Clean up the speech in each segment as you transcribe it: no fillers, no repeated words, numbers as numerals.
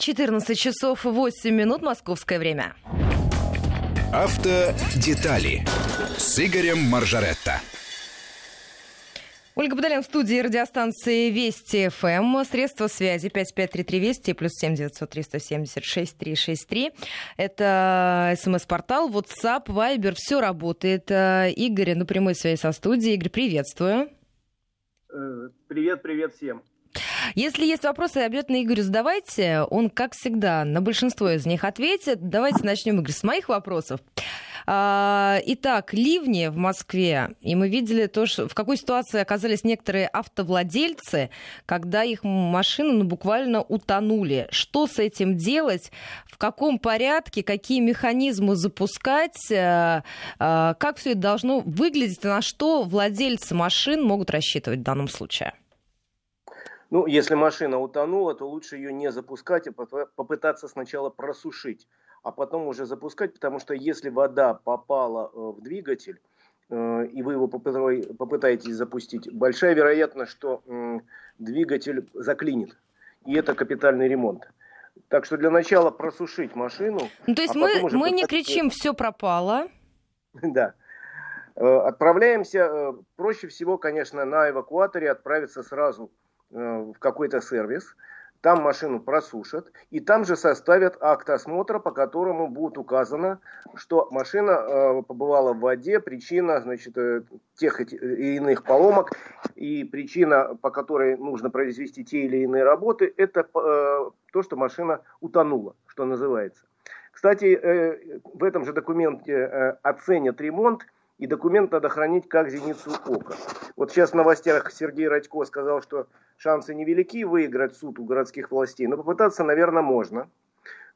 14 часов 8 минут московское время. Автодетали с Игорем Моржаретто. Ольга Бадалин в студии радиостанции Вести-ФМ. Средства связи 5533-Вести плюс 7900-376-363. Это смс-портал, WhatsApp, Viber. Все работает. Игорь на прямой связи со студией. Игорь, приветствую. Привет, привет всем. Если есть вопросы, обязательно Игорю задавайте. Он, как всегда, на большинство из них ответит. Давайте начнем, Игорь, с моих вопросов. Итак, ливни в Москве, и мы видели то, что, в какой ситуации оказались некоторые автовладельцы, когда их машины буквально утонули. Что с этим делать? В каком порядке? Какие механизмы запускать? Как все это должно выглядеть? На что владельцы машин могут рассчитывать в данном случае? Ну, если машина утонула, то лучше ее не запускать, а попытаться сначала просушить, а потом уже запускать, потому что если вода попала в двигатель, и вы его попытаетесь запустить, большая вероятность, что двигатель заклинит, и это капитальный ремонт. Так что для начала просушить машину. Ну, то есть мы не кричим «все пропало». Да. Отправляемся, проще всего, конечно, на эвакуаторе отправиться сразу в какой-то сервис. Там машину просушат, и там же составят акт осмотра, по которому будет указано, что машина побывала в воде, причина, значит, тех и иных поломок, и причина, по которой нужно произвести те или иные работы, это то, что машина утонула, что называется. Кстати, в этом же документе оценят ремонт, и документ надо хранить как зеницу ока. Вот сейчас в новостях Сергей Радько сказал, что шансы невелики выиграть суд у городских властей, но попытаться, наверное, можно.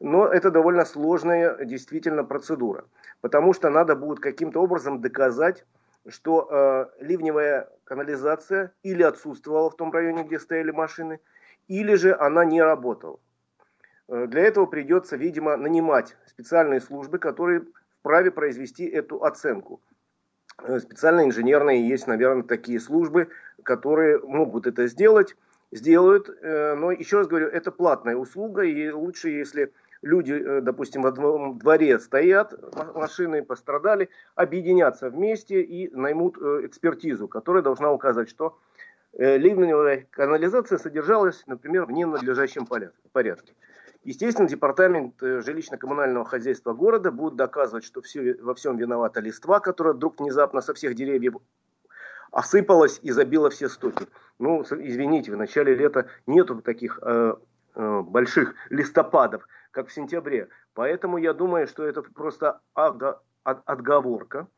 Но это довольно сложная действительно процедура, потому что надо будет каким-то образом доказать, что ливневая канализация или отсутствовала в том районе, где стояли машины, или же она не работала. Для этого придется, видимо, нанимать специальные службы, которые вправе произвести эту оценку. Специально инженерные есть, наверное, такие службы, которые могут это сделать, сделают. Но еще раз говорю, это платная услуга, и лучше, если люди, допустим, во дворе стоят, машины пострадали, объединятся вместе и наймут экспертизу, которая должна указать, что ливневая канализация содержалась, например, в ненадлежащем порядке. Естественно, департамент жилищно-коммунального хозяйства города будет доказывать, что во всем виновата листва, которая вдруг внезапно со всех деревьев осыпалась и забила все стоки. Ну, извините, в начале лета нету таких больших листопадов, как в сентябре. Поэтому я думаю, что это просто отговорка.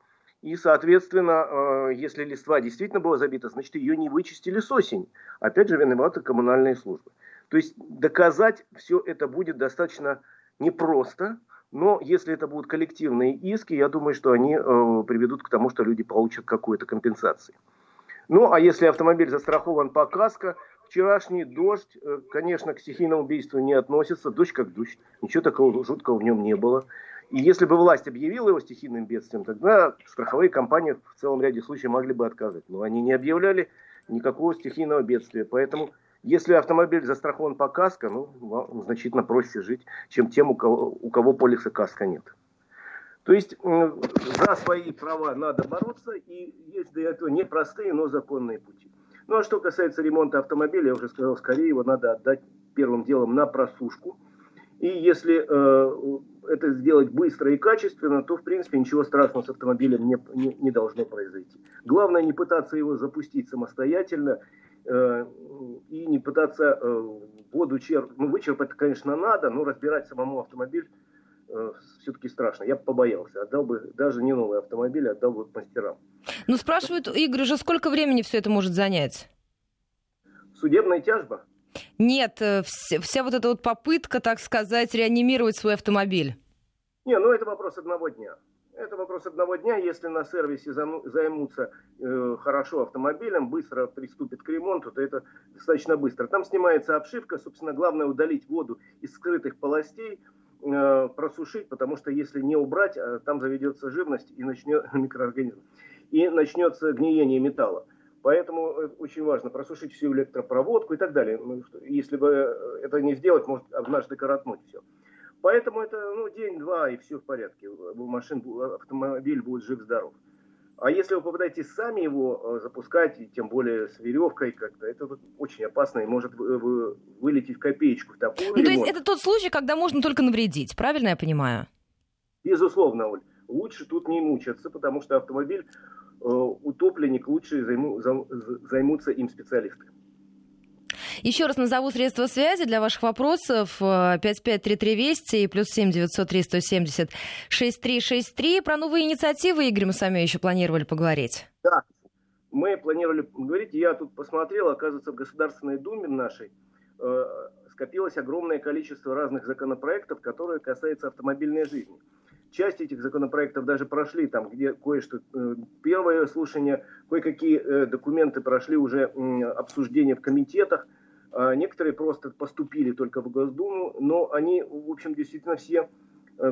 И, соответственно, если листва действительно была забита, значит, ее не вычистили с осени. Опять же, виноваты коммунальные службы. То есть доказать все это будет достаточно непросто, но если это будут коллективные иски, я думаю, что они приведут к тому, что люди получат какую-то компенсацию. Ну, а если автомобиль застрахован по каско, вчерашний дождь, конечно, к стихийному убийству не относится, дождь как дождь, ничего такого жуткого в нем не было. И если бы власть объявила его стихийным бедствием, тогда страховые компании в целом ряде случаев могли бы отказать, но они не объявляли никакого стихийного бедствия, поэтому... Если автомобиль застрахован по каско, ну, вам значительно проще жить, чем тем, у кого полиса каско нет. То есть за свои права надо бороться, и есть для этого непростые, но законные пути. Ну а что касается ремонта автомобиля, я уже сказал, скорее его надо отдать первым делом на просушку. И если это сделать быстро и качественно, то в принципе ничего страшного с автомобилем не должно произойти. Главное не пытаться его запустить самостоятельно, и не пытаться воду вычерпать, конечно, надо, но разбирать самому автомобиль все-таки страшно. Я бы побоялся. Отдал бы даже не новый автомобиль, отдал бы мастерам. Ну, спрашивают, Игорь, уже сколько времени все это может занять? Судебная тяжба? Нет, вся вот эта вот попытка, так сказать, реанимировать свой автомобиль. Не, ну это вопрос одного дня. Это вопрос одного дня. Если на сервисе займутся хорошо автомобилем, быстро приступят к ремонту, то это достаточно быстро. Там снимается обшивка, собственно, главное удалить воду из скрытых полостей, просушить, потому что если не убрать, там заведется живность и микроорганизм, и начнется гниение металла. Поэтому очень важно просушить всю электропроводку и так далее. Если бы это не сделать, может однажды коротнуть все. Поэтому это день-два, и все в порядке. Автомобиль будет жив-здоров. А если вы попадаете сами его запускать, и тем более с веревкой как-то, это очень опасно и может вылететь в копеечку. В такую то есть это тот случай, когда можно только навредить, правильно я понимаю? Безусловно, Оль. Лучше тут не мучаться, потому что автомобиль утопленник, лучше займутся им специалисты. Еще раз назову средства связи для ваших вопросов. 5533-Вести и +7 903-170-6363. Про новые инициативы, Игорь, мы с вами еще планировали поговорить. Да, мы планировали поговорить. Я тут посмотрел, оказывается, в Государственной Думе нашей скопилось огромное количество разных законопроектов, которые касаются автомобильной жизни. Часть этих законопроектов даже прошли, там где кое-что первое слушание, кое-какие документы прошли уже обсуждение в комитетах, некоторые просто поступили только в Госдуму, но они, в общем, действительно все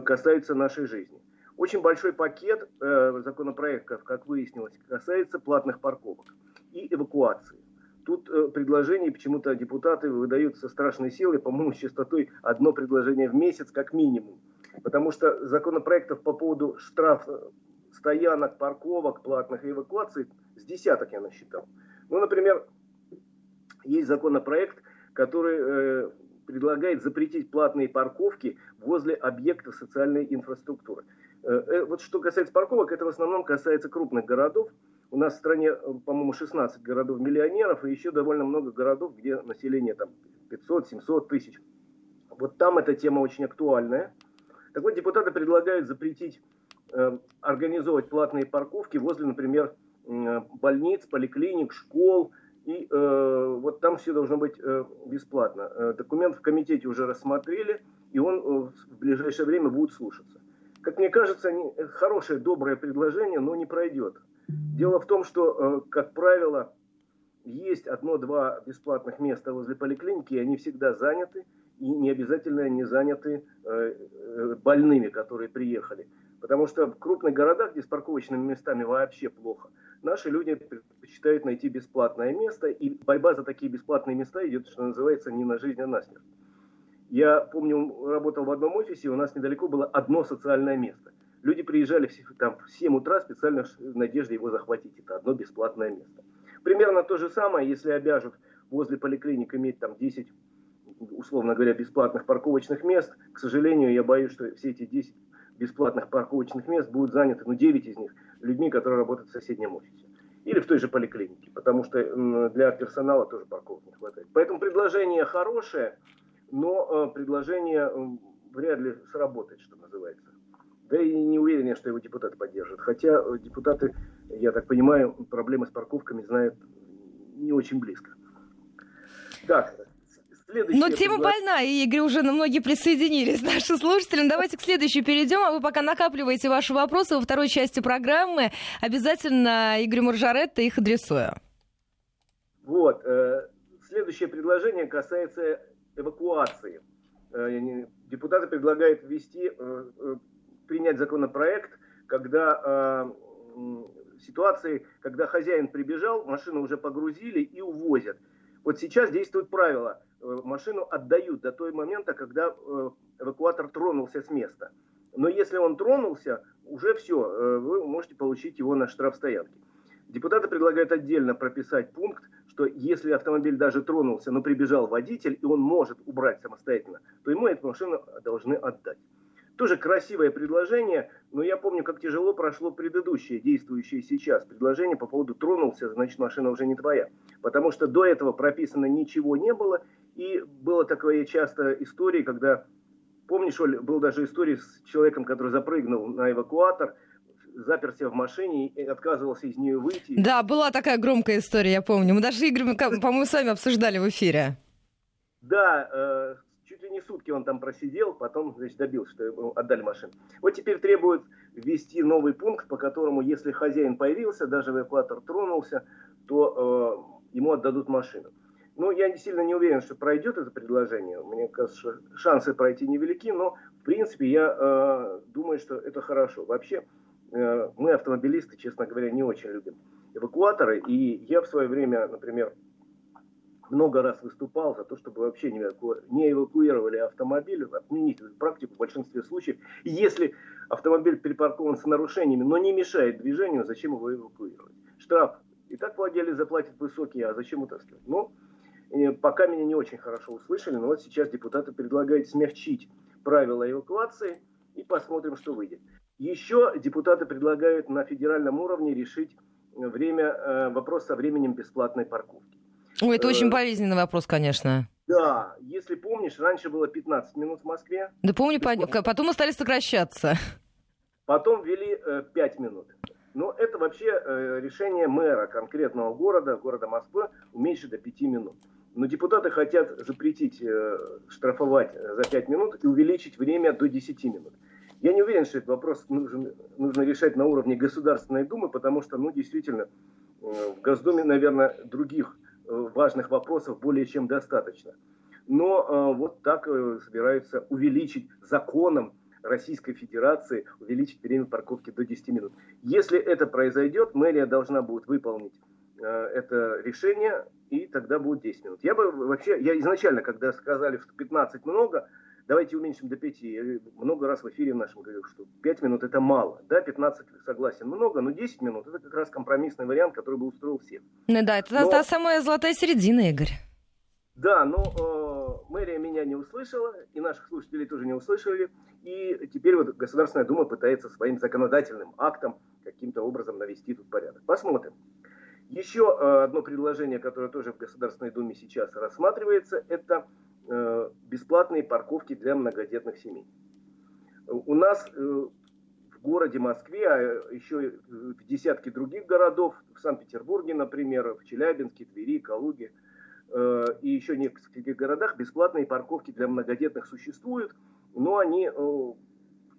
касаются нашей жизни. Очень большой пакет законопроектов, как выяснилось, касается платных парковок и эвакуации. Тут предложений почему-то депутаты выдают со страшной силой, по-моему, с частотой одно предложение в месяц как минимум. Потому что законопроектов по поводу штраф стоянок, парковок, платных эвакуаций с десяток я насчитал. Например, есть законопроект, который предлагает запретить платные парковки возле объектов социальной инфраструктуры. Что касается парковок, это в основном касается крупных городов. У нас в стране, по-моему, 16 городов-миллионеров и еще довольно много городов, где население 500-700 тысяч. Там эта тема очень актуальная. Так вот, депутаты предлагают запретить организовывать платные парковки возле, например, больниц, поликлиник, школ. И там все должно быть бесплатно. Документ в комитете уже рассмотрели, и он в ближайшее время будет слушаться. Как мне кажется, хорошее, доброе предложение, но не пройдет. Дело в том, что, как правило, есть одно-два бесплатных места возле поликлиники, и они всегда заняты. И не обязательно они заняты больными, которые приехали. Потому что в крупных городах, где с парковочными местами вообще плохо, наши люди предпочитают найти бесплатное место. И борьба за такие бесплатные места идет, что называется, не на жизнь, а на смерть. Я помню, работал в одном офисе, у нас недалеко было одно социальное место. Люди приезжали в 7 утра специально в надежде его захватить. Это одно бесплатное место. Примерно то же самое, если обяжут возле поликлиник иметь 10 условно говоря, бесплатных парковочных мест. К сожалению, я боюсь, что все эти 10 бесплатных парковочных мест будут заняты, 9 из них, людьми, которые работают в соседнем офисе. Или в той же поликлинике, потому что для персонала тоже парковок не хватает. Поэтому предложение хорошее, но предложение вряд ли сработает, что называется. Да и не уверен я, что его депутаты поддержат. Хотя депутаты, я так понимаю, проблемы с парковками знают не очень близко. Так, но тема больная, и, Игорь, уже на многие присоединились наши слушатели. Но давайте к следующей перейдем, а вы пока накапливаете ваши вопросы во второй части программы. Обязательно Игорь Моржаретто их адресую. Следующее предложение касается эвакуации. Депутаты предлагают принять законопроект, когда ситуации, когда хозяин прибежал, машину уже погрузили и увозят. Сейчас действует правило. Машину отдают до той момента, когда эвакуатор тронулся с места. Но если он тронулся, уже все, вы можете получить его на штрафстоянке. Депутаты предлагают отдельно прописать пункт, что если автомобиль даже тронулся, но прибежал водитель, и он может убрать самостоятельно, то ему эту машину должны отдать. Тоже красивое предложение, но я помню, как тяжело прошло предыдущее, действующее сейчас предложение по поводу «тронулся, значит машина уже не твоя». Потому что до этого прописано ничего не было, и было такое часто истории, когда, помнишь, Оль, был даже история с человеком, который запрыгнул на эвакуатор, заперся в машине и отказывался из нее выйти. Да, была такая громкая история, я помню. Мы даже, Игорь, по-моему, с вами обсуждали в эфире. Да, чуть ли не сутки он там просидел, потом, добился, что ему отдали машину. Теперь требуют ввести новый пункт, по которому, если хозяин появился, даже эвакуатор тронулся, то ему отдадут машину. Я сильно не уверен, что пройдет это предложение. Мне кажется, шансы пройти невелики, но, в принципе, я думаю, что это хорошо. Вообще, мы, автомобилисты, честно говоря, не очень любим эвакуаторы. И я в свое время, например, много раз выступал за то, чтобы вообще не эвакуировали автомобиль, отменить эту практику в большинстве случаев. И если автомобиль припаркован с нарушениями, но не мешает движению, зачем его эвакуировать? Штраф и так владелец заплатит высокий, а зачем утаскивать? Ну, пока меня не очень хорошо услышали, но вот сейчас депутаты предлагают смягчить правила эвакуации, и посмотрим, что выйдет. Еще депутаты предлагают на федеральном уровне решить вопрос со временем бесплатной парковки. Ой, это очень болезненный вопрос, конечно. Да, если помнишь, раньше было 15 минут в Москве. Да помню, потом мы стали сокращаться. Потом ввели 5 минут. Но это вообще решение мэра конкретного города, города Москвы, уменьшить до 5 минут. Но депутаты хотят запретить штрафовать за 5 минут и увеличить время до 10 минут. Я не уверен, что этот вопрос нужно решать на уровне Государственной Думы, потому что, действительно, в Госдуме, наверное, других важных вопросов более чем достаточно. Но вот так собираются увеличить законом Российской Федерации, увеличить время парковки до 10 минут. Если это произойдет, мэрия должна будет выполнить это решение, и тогда будет 10 минут. Я изначально, когда сказали, что 15 много, давайте уменьшим до 5, я много раз в эфире в нашем говорил, что 5 минут это мало. Да, 15, согласен, много, но 10 минут это как раз компромиссный вариант, который бы устроил всех. Ну да, это та самая золотая середина, Игорь. Да, но мэрия меня не услышала, и наших слушателей тоже не услышали. И теперь вот Государственная Дума пытается своим законодательным актом каким-то образом навести тут порядок. Посмотрим. Еще одно предложение, которое тоже в Государственной Думе сейчас рассматривается, это бесплатные парковки для многодетных семей. У нас в городе Москве, а еще в десятке других городов, в Санкт-Петербурге, например, в Челябинске, Твери, Калуге, и еще в нескольких городах бесплатные парковки для многодетных существуют, но они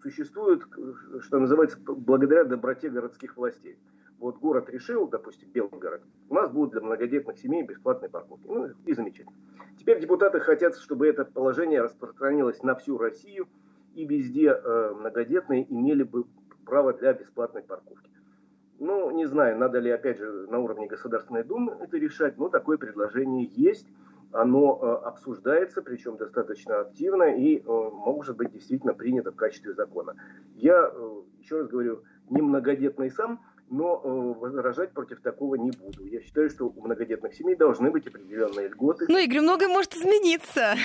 существуют, что называется, благодаря доброте городских властей. Вот город решил, допустим, Белгород, у нас будут для многодетных семей бесплатные парковки. Ну и замечательно. Теперь депутаты хотят, чтобы это положение распространилось на всю Россию, и везде многодетные имели бы право для бесплатной парковки. Ну, не знаю, надо ли, опять же, на уровне Государственной Думы это решать, но такое предложение есть, оно обсуждается, причем достаточно активно, и может быть действительно принято в качестве закона. Я, еще раз говорю, не многодетный сам, но возражать против такого не буду. Я считаю, что у многодетных семей должны быть определенные льготы. Ну, Игорь, многое может измениться.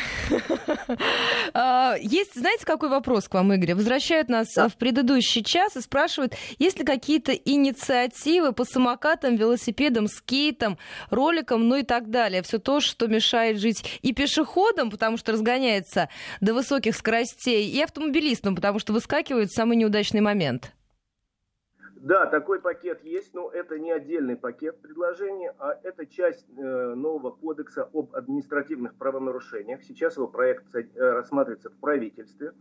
Есть, знаете, какой вопрос к вам, Игорь? Возвращают нас в предыдущий час и спрашивают, есть ли какие-то инициативы по самокатам, велосипедам, скейтам, роликам, ну и так далее. Все то, что мешает жить и пешеходам, потому что разгоняется до высоких скоростей, и автомобилистам, потому что выскакивают в самый неудачный момент. Да, такой пакет есть, но это не отдельный пакет предложений, а это часть нового кодекса об административных правонарушениях. Сейчас его проект рассматривается в правительстве.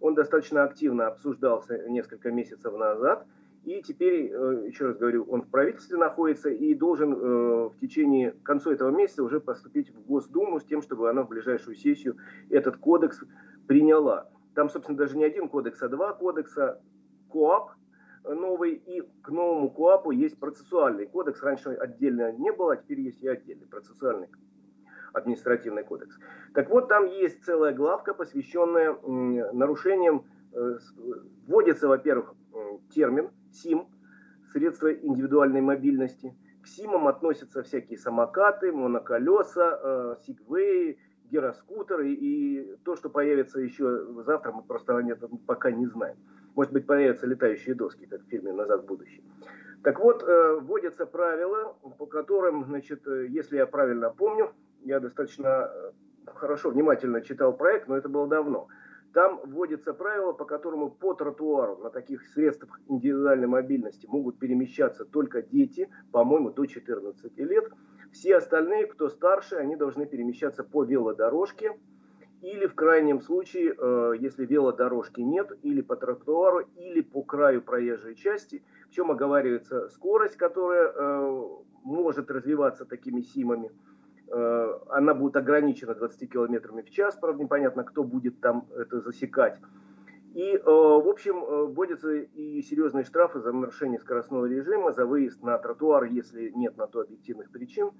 Он достаточно активно обсуждался несколько месяцев назад. И теперь, еще раз говорю, он в правительстве находится и должен в течение конца этого месяца уже поступить в Госдуму с тем, чтобы она в ближайшую сессию этот кодекс приняла. Там, собственно, даже не один кодекс, а два кодекса. КОАП новый, и к новому КОАПу есть процессуальный кодекс. Раньше отдельно не было, а теперь есть и отдельный процессуальный административный кодекс. Так вот, там есть целая главка, посвященная нарушениям. Вводится, во-первых, термин СИМ, средства индивидуальной мобильности. К СИМам относятся всякие самокаты, моноколеса, сигвеи, гироскутеры и то, что появится еще завтра, мы просто о этом пока не знаем. Может быть, появятся летающие доски, как в фильме «Назад в будущее». Так вот, вводятся правила, по которым, значит, если я правильно помню, я достаточно хорошо, внимательно читал проект, но это было давно. Там вводятся правила, по которому по тротуару на таких средствах индивидуальной мобильности могут перемещаться только дети, по-моему, до 14 лет. Все остальные, кто старше, они должны перемещаться по велодорожке. Или в крайнем случае, если велодорожки нет, или по тротуару, или по краю проезжей части, в чем оговаривается скорость, которая может развиваться такими СИМами. Она будет ограничена 20 км/ч, правда непонятно, кто будет там это засекать. И, в общем, вводятся и серьезные штрафы за нарушение скоростного режима, за выезд на тротуар, если нет на то объективных причин.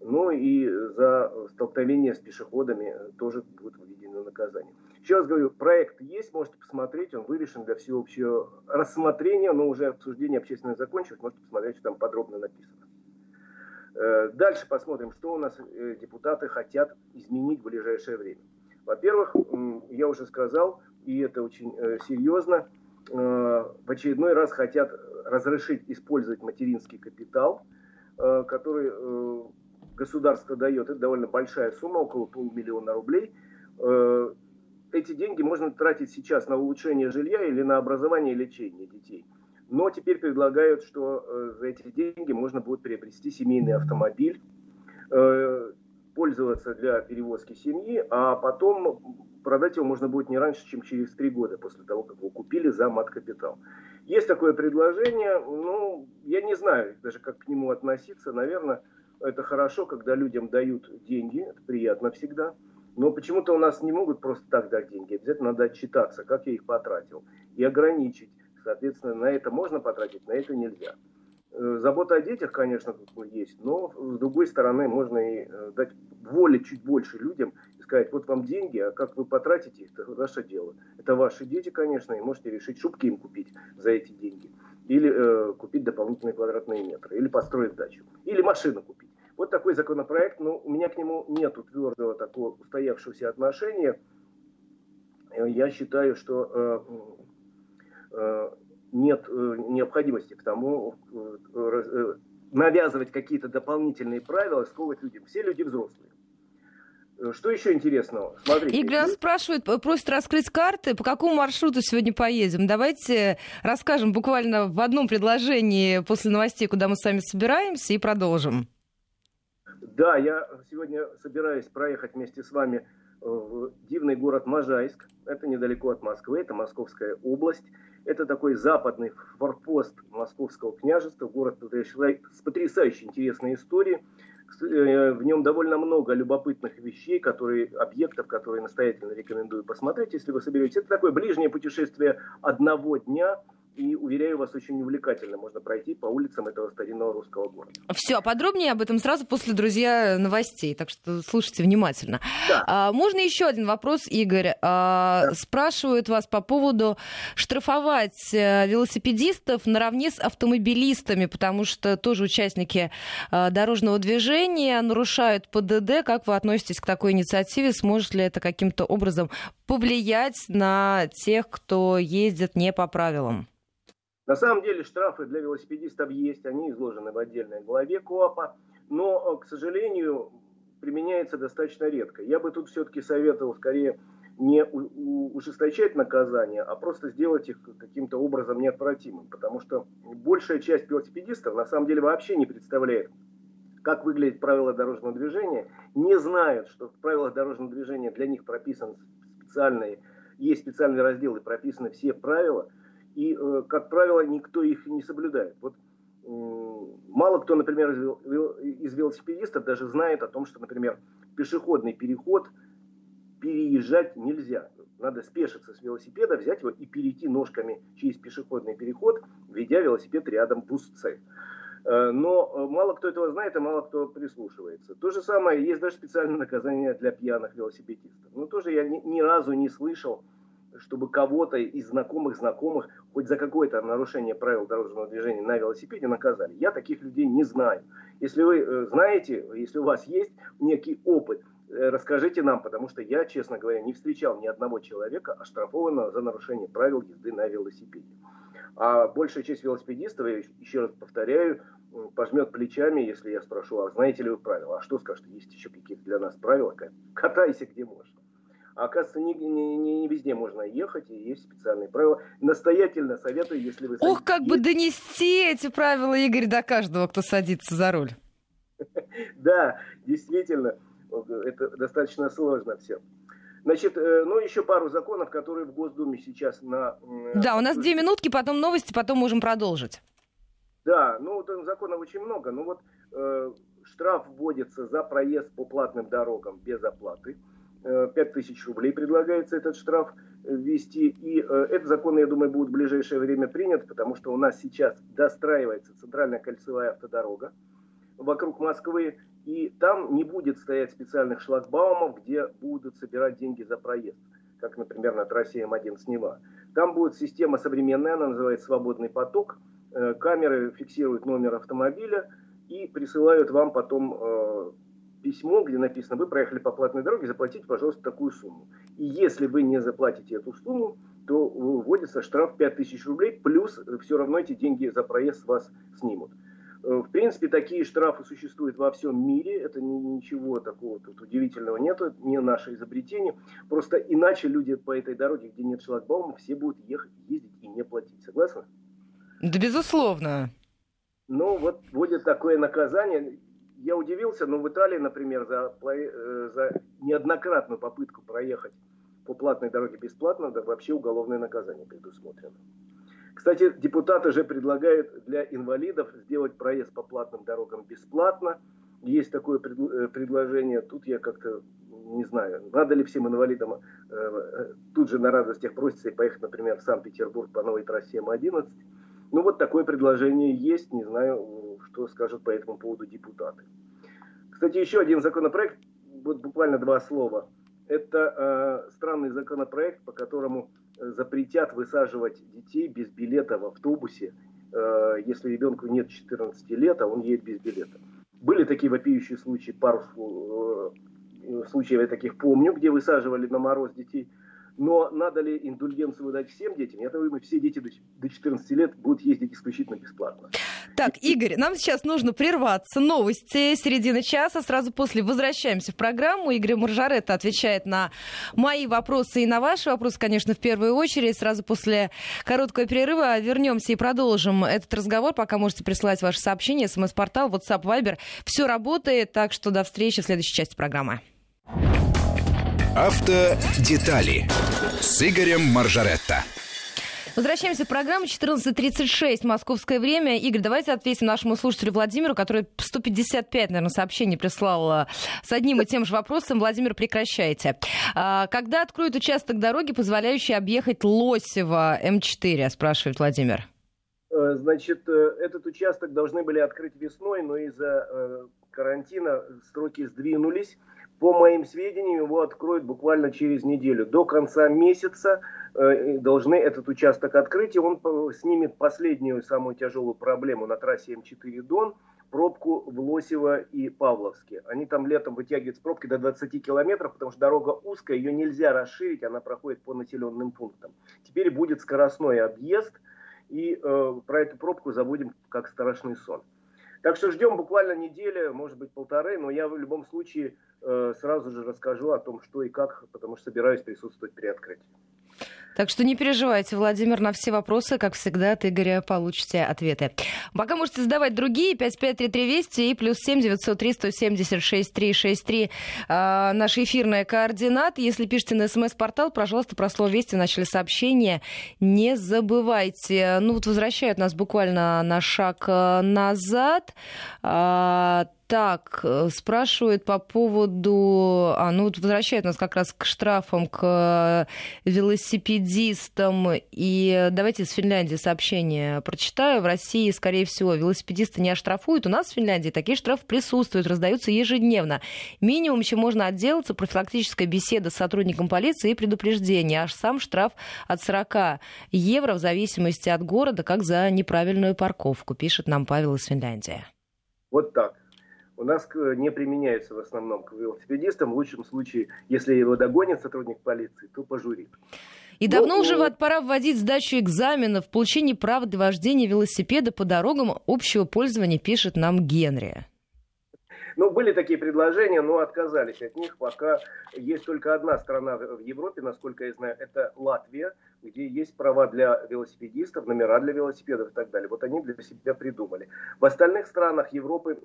Ну и за столкновение с пешеходами тоже будет введено наказание. Еще раз говорю, проект есть, можете посмотреть, он вывешен для всеобщего рассмотрения, но уже обсуждение общественное закончилось, можете посмотреть, что там подробно написано. Дальше посмотрим, что у нас депутаты хотят изменить в ближайшее время. Во-первых, я уже сказал, и это очень серьезно, в очередной раз хотят разрешить использовать материнский капитал, который государство дает. Это довольно большая сумма, около полумиллиона рублей. Эти деньги можно тратить сейчас на улучшение жилья или на образование и лечение детей. Но теперь предлагают, что за эти деньги можно будет приобрести семейный автомобиль, пользоваться для перевозки семьи, а потом продать его можно будет не раньше, чем через 3 года после того, как его купили за маткапитал. Есть такое предложение, ну, я не знаю даже, как к нему относиться. Наверное, это хорошо, когда людям дают деньги, это приятно всегда. Но почему-то у нас не могут просто так дать деньги, обязательно надо отчитаться, как я их потратил, и ограничить. Соответственно, на это можно потратить, на это нельзя. Забота о детях, конечно, тут есть, но с другой стороны можно и дать воли чуть больше людям и сказать, вот вам деньги, а как вы потратите их, это ваше дело. Это ваши дети, конечно, и можете решить шубки им купить за эти деньги. Или купить дополнительные квадратные метры, или построить дачу, или машину купить. Вот такой законопроект, но у меня к нему нет твердого такого устоявшегося отношения. Я считаю, что нет необходимости к тому навязывать какие-то дополнительные правила, сковывать людям. Все люди взрослые. Что еще интересного? Смотрите. Игорь нас спрашивает, просит раскрыть карты, по какому маршруту сегодня поедем. Давайте расскажем буквально в одном предложении после новостей, куда мы с вами собираемся, и продолжим. Да, я сегодня собираюсь проехать вместе с вами в дивный город Можайск. Это недалеко от Москвы, это Московская область. Это такой западный форпост Московского княжества, город с потрясающе интересной историей. В нем довольно много любопытных вещей, объектов, которые настоятельно рекомендую посмотреть, если вы соберетесь. Это такое ближнее путешествие одного дня, и, уверяю вас, очень увлекательно можно пройти по улицам этого старинного русского города. Все, подробнее об этом сразу после, друзья, новостей, так что слушайте внимательно. Да. Можно еще один вопрос, Игорь? Да. Спрашивают вас по поводу штрафовать велосипедистов наравне с автомобилистами, потому что тоже участники дорожного движения нарушают ПДД. Как вы относитесь к такой инициативе? Сможет ли это каким-то образом повлиять на тех, кто ездит не по правилам? На самом деле штрафы для велосипедистов есть, они изложены в отдельной главе КОАПа, но, к сожалению, применяется достаточно редко. Я бы тут все-таки советовал скорее не ужесточать наказания, а просто сделать их каким-то образом неотвратимым, потому что большая часть велосипедистов на самом деле вообще не представляет, как выглядят правила дорожного движения, не знают, что в правилах дорожного движения для них прописаны специальные разделы, прописаны все правила. И, как правило, никто их не соблюдает. Вот мало кто, например, из велосипедистов даже знает о том, что, например, пешеходный переход переезжать нельзя. Надо спешиться с велосипеда, взять его и перейти ножками через пешеходный переход, ведя велосипед рядом в узце. Но мало кто этого знает, и мало кто прислушивается. То же самое, есть даже специальное наказание для пьяных велосипедистов. Но тоже я ни разу не слышал, чтобы кого-то из знакомых хоть за какое-то нарушение правил дорожного движения на велосипеде наказали. Я таких людей не знаю. Если вы знаете, если у вас есть некий опыт, расскажите нам, потому что я, честно говоря, не встречал ни одного человека, оштрафованного за нарушение правил езды на велосипеде. А большая часть велосипедистов, я еще раз повторяю, пожмет плечами, если я спрошу, а знаете ли вы правила? А что скажут? Есть еще какие-то для нас правила? Катайся где можешь. А оказывается, не везде можно ехать, и есть специальные правила. Настоятельно советую, если вы... Ох, как бы донести эти правила, Игорь, до каждого, кто садится за руль. Да, действительно, это достаточно сложно все. Значит, еще пару законов, которые в Госдуме сейчас на... Да, у нас 2 минутки, потом новости, потом можем продолжить. Да, законов очень много. Штраф вводится за проезд по платным дорогам без оплаты. 5000 рублей предлагается этот штраф ввести. И этот закон, я думаю, будет в ближайшее время принят, потому что у нас сейчас достраивается центральная кольцевая автодорога вокруг Москвы, и там не будет стоять специальных шлагбаумов, где будут собирать деньги за проезд, как, например, на трассе М1 с Нева. Там будет система современная, она называется «Свободный поток». Камеры фиксируют номер автомобиля и присылают вам потом письмо, где написано: вы проехали по платной дороге, заплатите, пожалуйста, такую сумму. И если вы не заплатите эту сумму, то вводится штраф 5000 рублей, плюс все равно эти деньги за проезд вас снимут. В принципе, такие штрафы существуют во всем мире, это ничего такого тут удивительного нет, это не наше изобретение. Просто иначе люди по этой дороге, где нет шлагбаума, все будут ехать, ездить и не платить. Согласны? Да, безусловно. Ну, вот будет такое наказание. Я удивился, но в Италии, например, за неоднократную попытку проехать по платной дороге бесплатно, да, вообще уголовное наказание предусмотрено. Кстати, депутаты же предлагают для инвалидов сделать проезд по платным дорогам бесплатно. Есть такое предложение. Тут я как-то не знаю, надо ли всем инвалидам тут же на радостях броситься и поехать, например, в Санкт-Петербург по новой трассе М11. Ну вот такое предложение есть, не знаю, что скажут по этому поводу депутаты. Кстати, еще один законопроект, вот буквально два слова. Это странный законопроект, по которому запретят высаживать детей без билета в автобусе, если ребенку нет 14 лет, а он едет без билета. Были такие вопиющие случаи, пару случаев я таких помню, где высаживали на мороз детей. Но надо ли индульгенцию выдать всем детям? Я думаю, все дети до 14 лет будут ездить исключительно бесплатно. Так, Игорь, нам сейчас нужно прерваться. Новости середины часа. Сразу после возвращаемся в программу. Игорь Моржаретто отвечает на мои вопросы и на ваши вопросы, конечно, в первую очередь. Сразу после короткого перерыва вернемся и продолжим этот разговор. Пока можете присылать ваши сообщения. СМС-портал, WhatsApp, Viber. Все работает. Так что до встречи в следующей части программы. Автодетали с Игорем Моржаретто. Возвращаемся в программу. 14:36 московское время. Игорь, давайте ответим нашему слушателю Владимиру, который 155, наверное, сообщений прислал с одним и тем же вопросом. Владимир, прекращайте. Когда откроют участок дороги, позволяющий объехать Лосева М4, спрашивает Владимир. Значит, этот участок должны были открыть весной, но из-за карантина сроки сдвинулись. По моим сведениям, его откроют буквально через неделю. До конца месяца должны этот участок открыть, и он снимет последнюю самую тяжелую проблему на трассе М4 Дон, пробку в Лосево и Павловске. Они там летом вытягивают с пробки до 20 километров, потому что дорога узкая, ее нельзя расширить, она проходит по населенным пунктам. Теперь будет скоростной объезд, и про эту пробку забудем как страшный сон. Так что ждем буквально неделю, может быть полторы, но я в любом случае сразу же расскажу о том, что и как, потому что собираюсь присутствовать при открытии. Так что не переживайте, Владимир, на все вопросы, как всегда, от Игоря получите ответы. Пока можете задавать другие, 553320 и +7 903 176 363 наши эфирные координаты. Если пишете на СМС-портал, пожалуйста, про слово «Вести» в начале сообщения не забывайте. Ну вот возвращают нас буквально на шаг назад. Так, спрашивают по поводу... ну вот возвращают нас как раз к штрафам, к велосипедистам. И давайте из Финляндии сообщение прочитаю. В России, скорее всего, велосипедисты не оштрафуют. У нас в Финляндии такие штрафы присутствуют, раздаются ежедневно. Минимум, чем можно отделаться, профилактическая беседа с сотрудником полиции и предупреждение. Аж сам штраф от 40 евро в зависимости от города, как за неправильную парковку, пишет нам Павел из Финляндии. Вот так. У нас не применяются в основном к велосипедистам. В лучшем случае, если его догонит сотрудник полиции, то пожурит. И давно уже пора вводить сдачу экзаменов, получение права для вождения велосипеда по дорогам общего пользования, пишет нам Генри. Ну, были такие предложения, но отказались от них. Пока есть только одна страна в Европе, насколько я знаю, это Латвия, где есть права для велосипедистов, номера для велосипедов и так далее. Вот они для себя придумали. В остальных странах Европы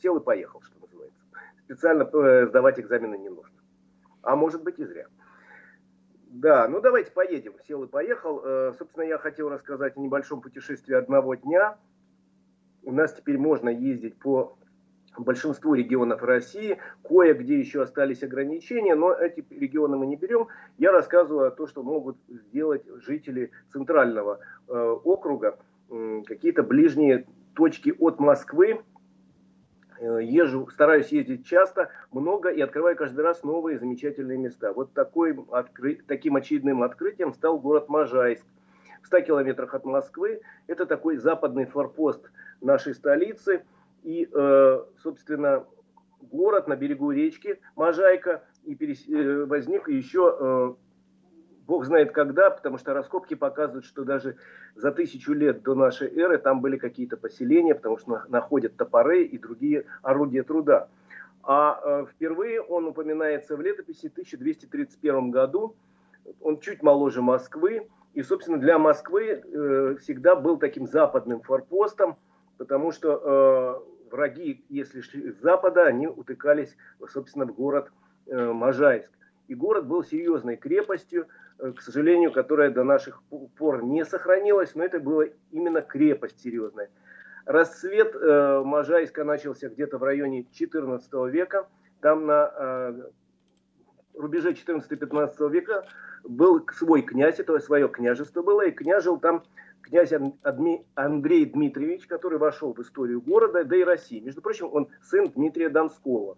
сел и поехал, что называется. Специально сдавать экзамены не нужно. А может быть и зря. Да, ну давайте поедем. Сел и поехал. Собственно, я хотел рассказать о небольшом путешествии одного дня. У нас теперь можно ездить по большинству регионов России, кое-где еще остались ограничения, но эти регионы мы не берем. Я рассказываю о том, что могут сделать жители центрального округа, какие-то ближние точки от Москвы. Езжу, стараюсь ездить часто, много и открываю каждый раз новые замечательные места. Вот таким очередным открытием стал город Можайск. В 100 километрах от Москвы. Это такой западный форпост нашей столицы. И, собственно, город на берегу речки Можайка и возник еще бог знает когда, потому что раскопки показывают, что даже за 1000 лет до нашей эры там были какие-то поселения, потому что находят топоры и другие орудия труда. А впервые он упоминается в летописи в 1231 году. Он чуть моложе Москвы. И, собственно, для Москвы всегда был таким западным форпостом, потому что враги, если шли с запада, они утыкались, собственно, в город Можайск. И город был серьезной крепостью, к сожалению, которая до наших пор не сохранилась, но это была именно крепость серьезная. Расцвет Можайска начался где-то в районе XIV века. Там на рубеже XIV-XV века был свой князь, это свое княжество было, и княжил там князь Андрей Дмитриевич, который вошел в историю города, да и России. Между прочим, он сын Дмитрия Донского.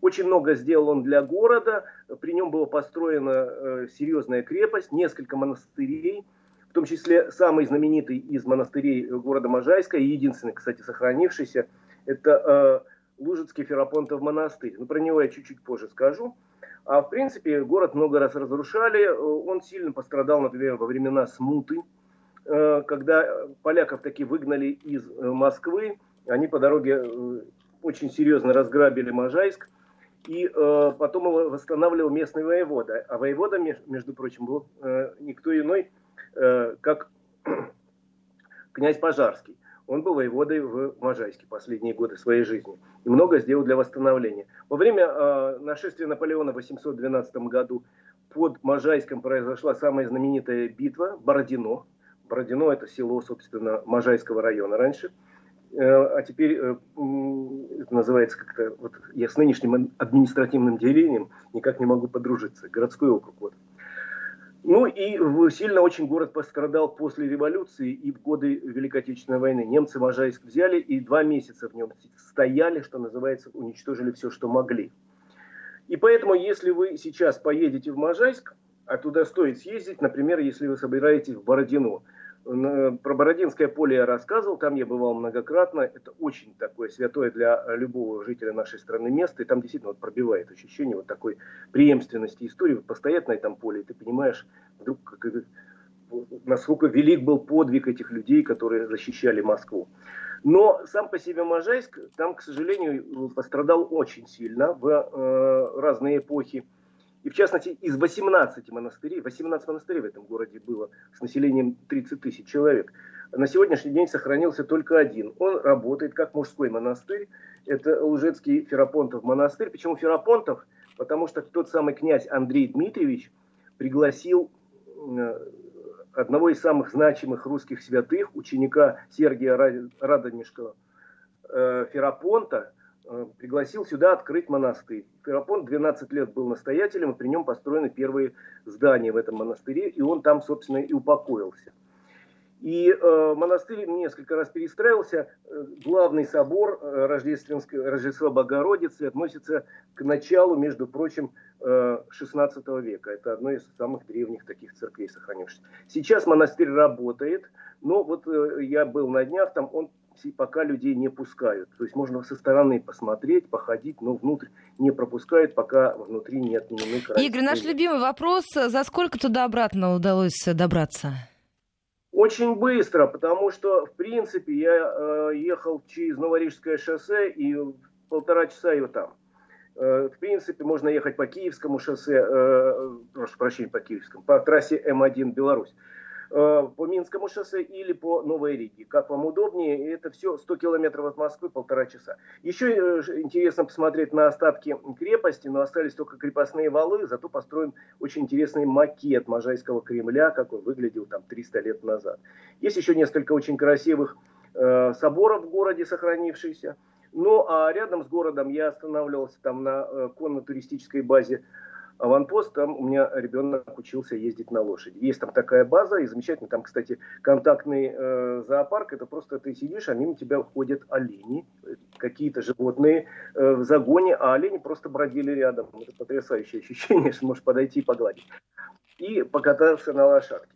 Очень много сделал он для города, при нем была построена серьезная крепость, несколько монастырей, в том числе самый знаменитый из монастырей города Можайска, и единственный, кстати, сохранившийся, это Лужецкий Ферапонтов монастырь. Но про него я чуть-чуть позже скажу. А в принципе город много раз разрушали, он сильно пострадал, например, во времена смуты, когда поляков таки выгнали из Москвы, они по дороге очень серьезно разграбили Можайск, и потом его восстанавливал местный воевода. А воевода, между прочим, был никто иной, как князь Пожарский. Он был воеводой в Можайске последние годы своей жизни и много сделал для восстановления. Во время нашествия Наполеона в 812 году под Можайском произошла самая знаменитая битва Бородино. Бородино — это село, собственно, Можайского района раньше, а теперь это называется как-то, вот я с нынешним административным делением никак не могу подружиться, городской округ. Вот. Ну и сильно очень город пострадал после революции и в годы Великой Отечественной войны. Немцы Можайск взяли и 2 месяца в нем стояли, что называется, уничтожили все, что могли. И поэтому, если вы сейчас поедете в Можайск, а туда стоит съездить, например, если вы собираетесь в Бородино. Про Бородинское поле я рассказывал, там я бывал многократно. Это очень такое святое для любого жителя нашей страны место. И там действительно вот пробивает ощущение вот такой преемственности истории. Вот постоять на этом поле, и ты понимаешь, вдруг, насколько велик был подвиг этих людей, которые защищали Москву. Но сам по себе Можайск, там, к сожалению, пострадал очень сильно в разные эпохи. И в частности, из 18 монастырей, 18 монастырей в этом городе было с населением 30 000 человек, на сегодняшний день сохранился только один. Он работает как мужской монастырь, это Лужецкий Ферапонтов монастырь. Почему Ферапонтов? Потому что тот самый князь Андрей Дмитриевич пригласил одного из самых значимых русских святых, ученика Сергия Радонежского Ферапонта, пригласил сюда открыть монастырь. Ферапонт 12 лет был настоятелем, и при нем построены первые здания в этом монастыре, и он там, собственно, и упокоился. И монастырь несколько раз перестраивался. Главный собор Рождества Богородицы относится к началу, между прочим, 16 века. Это одно из самых древних таких церквей сохранившихся. Сейчас монастырь работает, но вот я был на днях, там он пока людей не пускают. То есть можно со стороны посмотреть, походить, но внутрь не пропускают, пока внутри не отменены карантин. Игорь, наш любимый вопрос. За сколько туда-обратно удалось добраться? Очень быстро, потому что, в принципе, я ехал через Новорижское шоссе и 1,5 часа и там. В принципе, можно ехать по Киевскому шоссе, прошу прощения, по Киевскому, по трассе М1 Беларусь, по Минскому шоссе или по Новой Риге. Как вам удобнее, это все 100 километров от Москвы, 1,5 часа. Еще интересно посмотреть на остатки крепости, но остались только крепостные валы, зато построен очень интересный макет Можайского Кремля, как он выглядел там 300 лет назад. Есть еще несколько очень красивых соборов в городе сохранившихся. Ну, а рядом с городом я останавливался там на конно-туристической базе «Аванпост». Там у меня ребенок учился ездить на лошади. Есть там такая база, и замечательно. Там, кстати, контактный зоопарк. Это просто ты сидишь, а мимо тебя ходят олени, какие-то животные в загоне, а олени просто бродили рядом. Это потрясающее ощущение, что можешь подойти и погладить. И покатался на лошадке.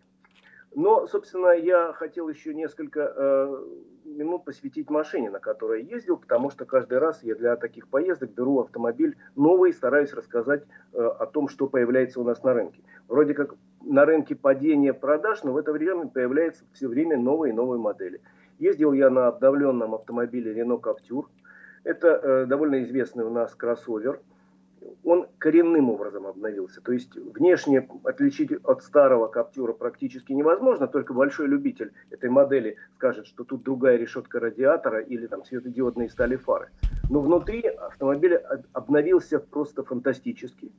Но, собственно, я хотел еще несколько минут посвятить машине, на которой ездил, потому что каждый раз я для таких поездок беру автомобиль новый и стараюсь рассказать о том, что появляется у нас на рынке. Вроде как на рынке падение продаж, но в это время появляются все время новые и новые модели. Ездил я на обновленном автомобиле Renault Captur. Это довольно известный у нас кроссовер. Он коренным образом обновился. То есть внешне отличить от старого Каптюра практически невозможно. Только большой любитель этой модели скажет, что тут другая решетка радиатора или там светодиодные стали фары. Но внутри автомобиль обновился просто фантастически.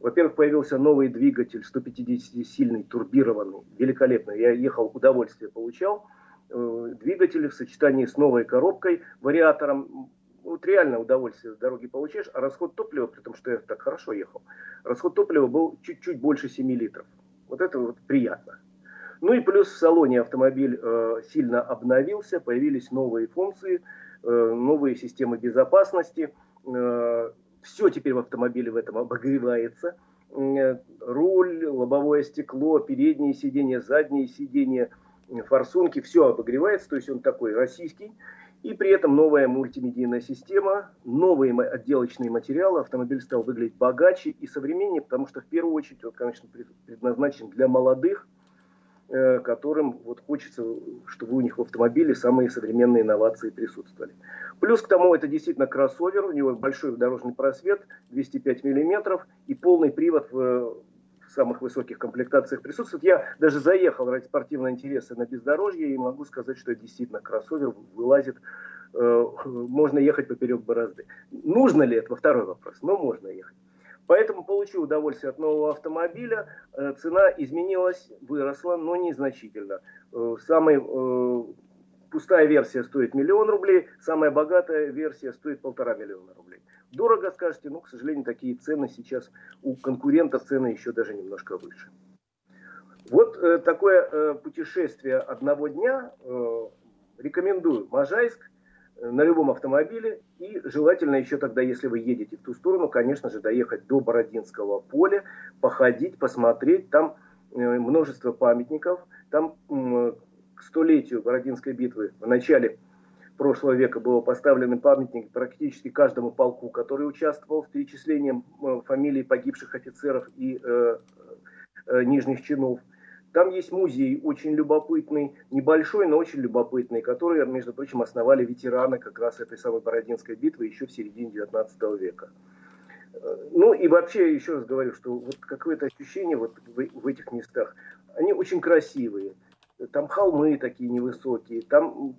Во-первых, появился новый двигатель 150-сильный, турбированный. Великолепно. Я ехал, удовольствие получал. Двигатель в сочетании с новой коробкой, вариатором. Вот реально удовольствие с дороги получаешь, а расход топлива, при том, что я так хорошо ехал, расход топлива был чуть-чуть больше 7 литров. Вот это вот приятно. Ну и плюс в салоне автомобиль сильно обновился, появились новые функции, новые системы безопасности. Все теперь в автомобиле в этом обогревается. Руль, лобовое стекло, передние сиденья, задние сиденья, форсунки. Все обогревается, то есть он такой российский. И при этом новая мультимедийная система, новые отделочные материалы. Автомобиль стал выглядеть богаче и современнее, потому что в первую очередь он, конечно, предназначен для молодых, которым вот хочется, чтобы у них в автомобиле самые современные инновации присутствовали. Плюс к тому, это действительно кроссовер, у него большой дорожный просвет, 205 миллиметров и полный привод в самых высоких комплектациях присутствует. Я даже заехал ради спортивного интереса на бездорожье и могу сказать, что действительно кроссовер вылазит, можно ехать поперек борозды. Нужно ли это? Второй вопрос. Но можно ехать. Поэтому получил удовольствие от нового автомобиля. Цена изменилась, выросла, но незначительно. Пустая версия стоит 1 000 000 рублей, самая богатая версия стоит 1,5 миллиона рублей. Дорого, скажете, но, к сожалению, такие цены сейчас у конкурентов, цены еще даже немножко выше. Вот такое путешествие одного дня. Рекомендую Можайск на любом автомобиле. И желательно еще тогда, если вы едете в ту сторону, конечно же, доехать до Бородинского поля, походить, посмотреть. Там множество памятников, там к 100-летию Бородинской битвы в начале прошлого века был поставлен памятник практически каждому полку, который участвовал в перечислении фамилий погибших офицеров и нижних чинов. Там есть музей очень любопытный, небольшой, но очень любопытный, который, между прочим, основали ветераны как раз этой самой Бородинской битвы еще в середине 19 века. Ну и вообще, еще раз говорю, что вот какое-то ощущение вот в этих местах, они очень красивые. Там холмы такие невысокие, там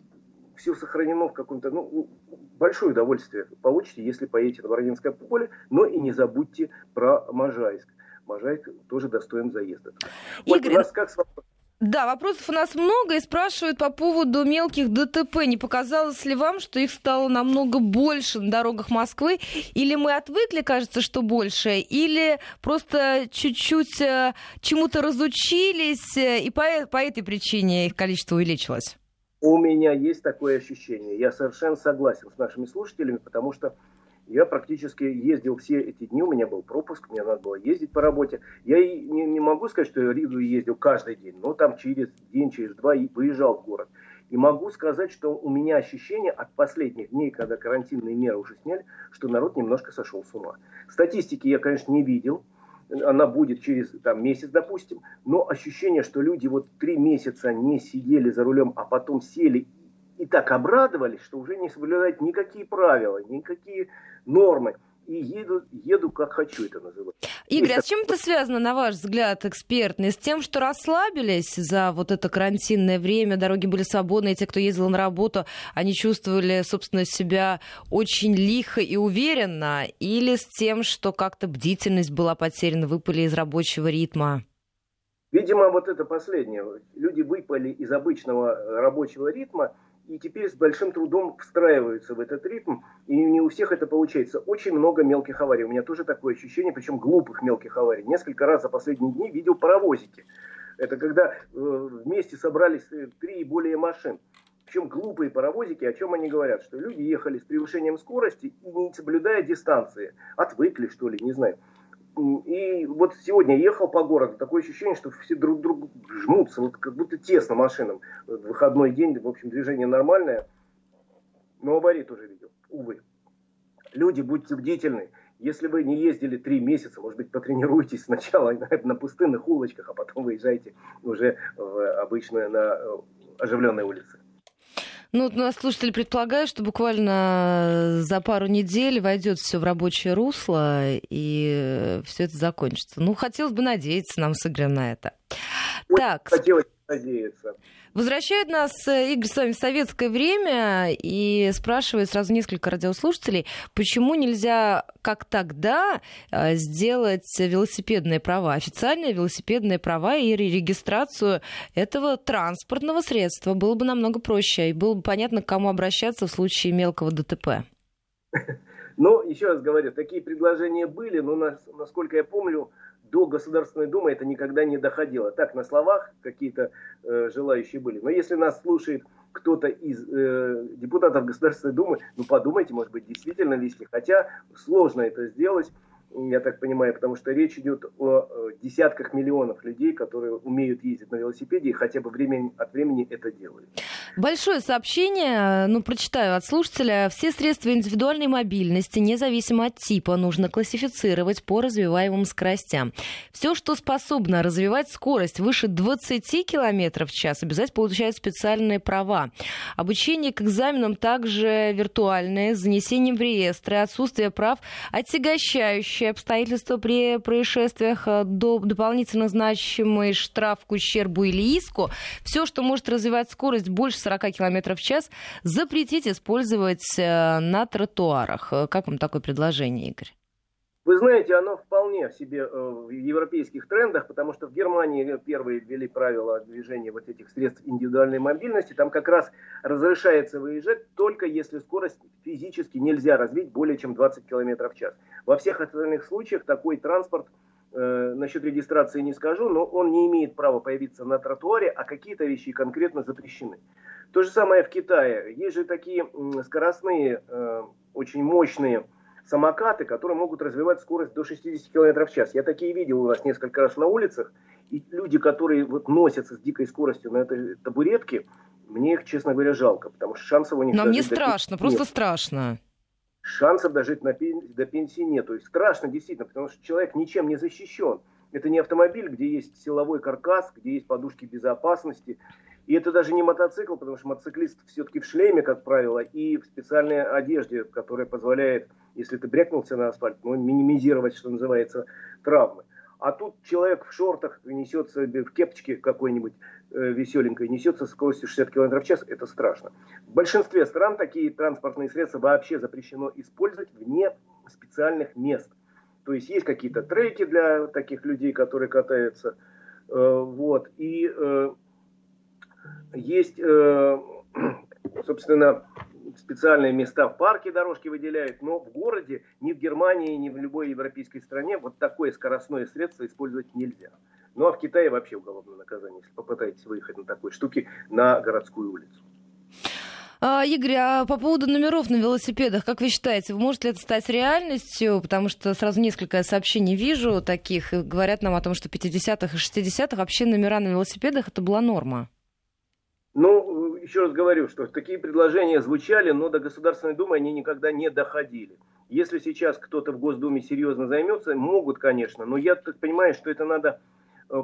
все сохранено в каком-то... Ну, большое удовольствие получите, если поедете на Бородинское поле, но и не забудьте про Можайск. Можайск тоже достоин заезда. Игорь... Вот как... Да, вопросов у нас много, и спрашивают по поводу мелких ДТП. Не показалось ли вам, что их стало намного больше на дорогах Москвы? Или мы отвыкли, кажется, что больше, или просто чуть-чуть чему-то разучились, и по этой причине их количество увеличилось? У меня есть такое ощущение. Я совершенно согласен с нашими слушателями, потому что я практически ездил все эти дни, у меня был пропуск, мне надо было ездить по работе. Я не могу сказать, что я в Ригу ездил каждый день, но там через день, через два выезжал в город. И могу сказать, что у меня ощущение от последних дней, когда карантинные меры уже сняли, что народ немножко сошел с ума. Статистики я, конечно, не видел, она будет через месяц, допустим, но ощущение, что люди вот 3 месяца не сидели за рулем, а потом сели и так обрадовались, что уже не соблюдают никакие правила, никакие нормы. И еду как хочу, это называют. Игорь, а с чем это связано, на ваш взгляд, экспертный? С тем, что расслабились за вот это карантинное время, дороги были свободны, и те, кто ездил на работу, они чувствовали, собственно, себя очень лихо и уверенно? Или с тем, что как-то бдительность была потеряна, выпали из рабочего ритма? Видимо, вот это последнее. Люди выпали из обычного рабочего ритма, и теперь с большим трудом встраиваются в этот ритм, и не у всех это получается. Очень много мелких аварий, у меня тоже такое ощущение, причем глупых мелких аварий. Несколько раз за последние дни видел паровозики. Это когда вместе собрались 3 и более машин. Причем глупые паровозики, о чем они говорят? Что люди ехали с превышением скорости и не соблюдая дистанции. Отвыкли, что ли, не знаю. И вот сегодня ехал по городу, такое ощущение, что все друг к другу жмутся, вот как будто тесно машинам. Выходной день, в общем, движение нормальное, но аварии тоже видел, увы. Люди, будьте бдительны, если вы не ездили 3 месяца, может быть, потренируйтесь сначала на пустынных улочках, а потом выезжайте уже обычно на оживленные улицы. Ну, вот у нас слушатели предполагают, что буквально за пару недель войдет все в рабочее русло, и все это закончится. Ну, хотелось бы надеяться нам с Игорем на это. Ой, так. Хотелось бы надеяться. Возвращает нас, Игорь, с вами в советское время, и спрашивает сразу несколько радиослушателей, почему нельзя, как тогда, сделать велосипедные права, официальные велосипедные права и регистрацию этого транспортного средства. Было бы намного проще, и было бы понятно, к кому обращаться в случае мелкого ДТП. Ну, еще раз говорю, такие предложения были, но, насколько я помню, до Государственной Думы это никогда не доходило. Так, на словах какие-то желающие были. Но если нас слушает кто-то из депутатов Государственной Думы, ну подумайте, может быть, действительно вести. Хотя сложно это сделать, я так понимаю, потому что речь идет о десятках миллионов людей, которые умеют ездить на велосипеде и хотя бы время от времени это делают. Большое сообщение, ну, прочитаю от слушателя. Все средства индивидуальной мобильности, независимо от типа, нужно классифицировать по развиваемым скоростям. Все, что способно развивать скорость выше 20 км в час, обязательно получают специальные права. Обучение к экзаменам также виртуальное, с занесением в реестры, отсутствие прав, отягощающих обстоятельства при происшествиях, дополнительно значимый штраф к ущербу или иску. Все, что может развивать скорость больше 40 км в час, запретить использовать на тротуарах. Как вам такое предложение, Игорь? Вы знаете, оно вполне в себе в европейских трендах, потому что в Германии первые ввели правила движения вот этих средств индивидуальной мобильности. Там как раз разрешается выезжать только если скорость физически нельзя развить более чем 20 км в час. Во всех остальных случаях такой транспорт, насчет регистрации не скажу, но он не имеет права появиться на тротуаре, а какие-то вещи конкретно запрещены. То же самое в Китае. Есть же такие скоростные, очень мощные самокаты, которые могут развивать скорость до 60 км в час. Я такие видел у нас несколько раз на улицах. И люди, которые вот носятся с дикой скоростью на этой табуретке, мне их, честно говоря, жалко, потому что шансов у них... Но мне страшно, просто страшно. Шансов дожить до пенсии нет. То есть страшно действительно, потому что человек ничем не защищен. Это не автомобиль, где есть силовой каркас, где есть подушки безопасности. И это даже не мотоцикл, потому что мотоциклист все-таки в шлеме, как правило, и в специальной одежде, которая позволяет, если ты брякнулся на асфальт, ну, минимизировать, что называется, травмы. А тут человек в шортах несется, в кепочке какой-нибудь веселенькой, несется с скоростью 60 км в час. Это страшно. В большинстве стран такие транспортные средства вообще запрещено использовать вне специальных мест. То есть есть какие-то треки для таких людей, которые катаются. Вот. И есть, собственно, специальные места в парке, дорожки выделяют, но в городе, ни в Германии, ни в любой европейской стране вот такое скоростное средство использовать нельзя. Ну а в Китае вообще уголовное наказание, если попытаетесь выехать на такой штуке на городскую улицу. Игорь, а по поводу номеров на велосипедах, как вы считаете, может ли это стать реальностью? Потому что сразу несколько сообщений вижу таких, говорят нам о том, что в 50-х и 60-х вообще номера на велосипедах это была норма. Ну, еще раз говорю, что такие предложения звучали, но до Государственной Думы они никогда не доходили. Если сейчас кто-то в Госдуме серьезно займется, могут, конечно, но я так понимаю, что это надо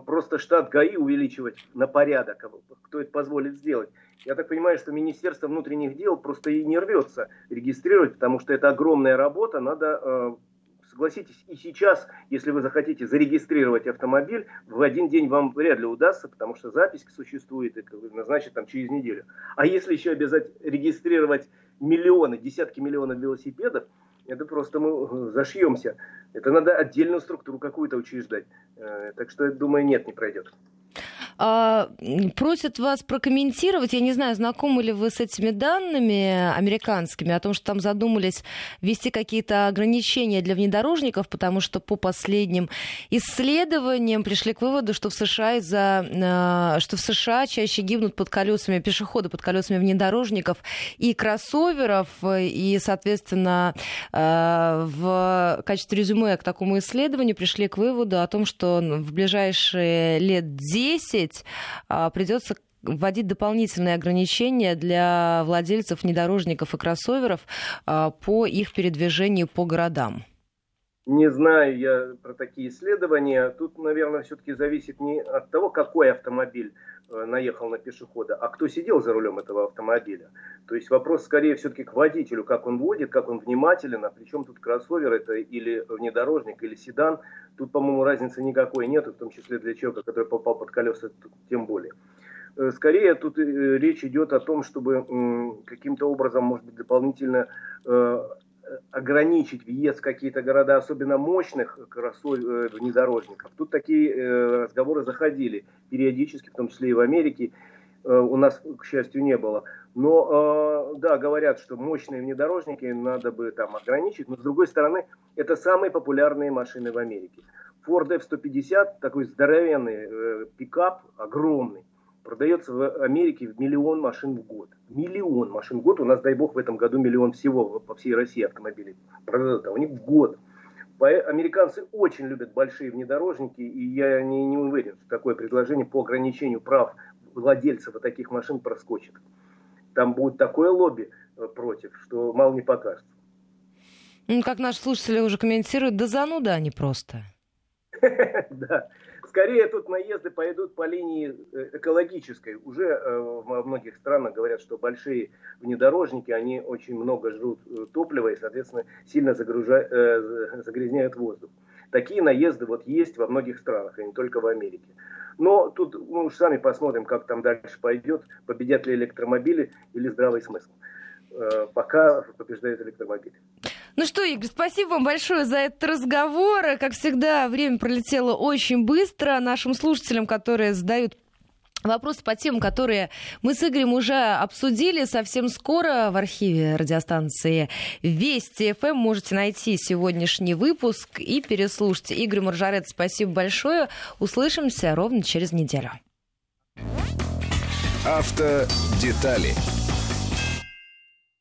просто штат ГАИ увеличивать на порядок, кто это позволит сделать. Я так понимаю, что Министерство внутренних дел просто и не рвется регистрировать, потому что это огромная работа, надо... Согласитесь, и сейчас, если вы захотите зарегистрировать автомобиль, в один день вам вряд ли удастся, потому что запись существует, это назначат там через неделю. А если еще обязательно регистрировать миллионы, десятки миллионов велосипедов, это просто мы зашьемся. Это надо отдельную структуру какую-то учреждать. Так что, думаю, нет, не пройдет. Просят вас прокомментировать, я не знаю, знакомы ли вы с этими данными американскими, о том, что там задумались ввести какие-то ограничения для внедорожников, потому что по последним исследованиям пришли к выводу, что в США чаще гибнут под колесами пешеходы, под колесами внедорожников и кроссоверов, и, соответственно, в качестве резюме к такому исследованию пришли к выводу о том, что в ближайшие лет 10 придется вводить дополнительные ограничения для владельцев внедорожников и кроссоверов по их передвижению по городам. Не знаю я про такие исследования. Тут, наверное, все-таки зависит не от того, какой автомобиль наехал на пешехода, а кто сидел за рулем этого автомобиля. То есть вопрос скорее все-таки к водителю, как он водит, как он внимателен, а причем тут кроссовер это или внедорожник, или седан. Тут, по-моему, разницы никакой нет, в том числе для человека, который попал под колеса, тем более. Скорее тут речь идет о том, чтобы каким-то образом, может быть, дополнительно ограничить въезд в какие-то города, особенно мощных внедорожников. Тут такие разговоры заходили периодически, в том числе и в Америке. У нас, к счастью, не было. Но, да, говорят, что мощные внедорожники надо бы там ограничить. Но, с другой стороны, это самые популярные машины в Америке. Ford F-150, такой здоровенный пикап, огромный. Продается в Америке 1 миллион машин в год. 1 миллион машин в год. У нас, дай бог, в этом году 1 миллион всего по всей России автомобилей. Продается у них в год. Американцы очень любят большие внедорожники. И я не уверен, что такое предложение по ограничению прав владельцев таких машин проскочит. Там будет такое лобби против, что мало не покажется. Ну, как наши слушатели уже комментируют, да зануда они просто. Да. Скорее тут наезды пойдут по линии экологической. Уже во многих странах говорят, что большие внедорожники, они очень много жрут топлива и, соответственно, сильно загрязняют воздух. Такие наезды вот есть во многих странах, и не только в Америке. Но тут мы уж сами посмотрим, как там дальше пойдет, победят ли электромобили или здравый смысл. Пока побеждают электромобили. Ну что, Игорь, спасибо вам большое за этот разговор. Как всегда, время пролетело очень быстро. Нашим слушателям, которые задают вопросы по темам, которые мы с Игорем уже обсудили, совсем скоро в архиве радиостанции Вести-ФМ можете найти сегодняшний выпуск и переслушать. Игорь Моржаретто, спасибо большое. Услышимся ровно через неделю. Автодетали.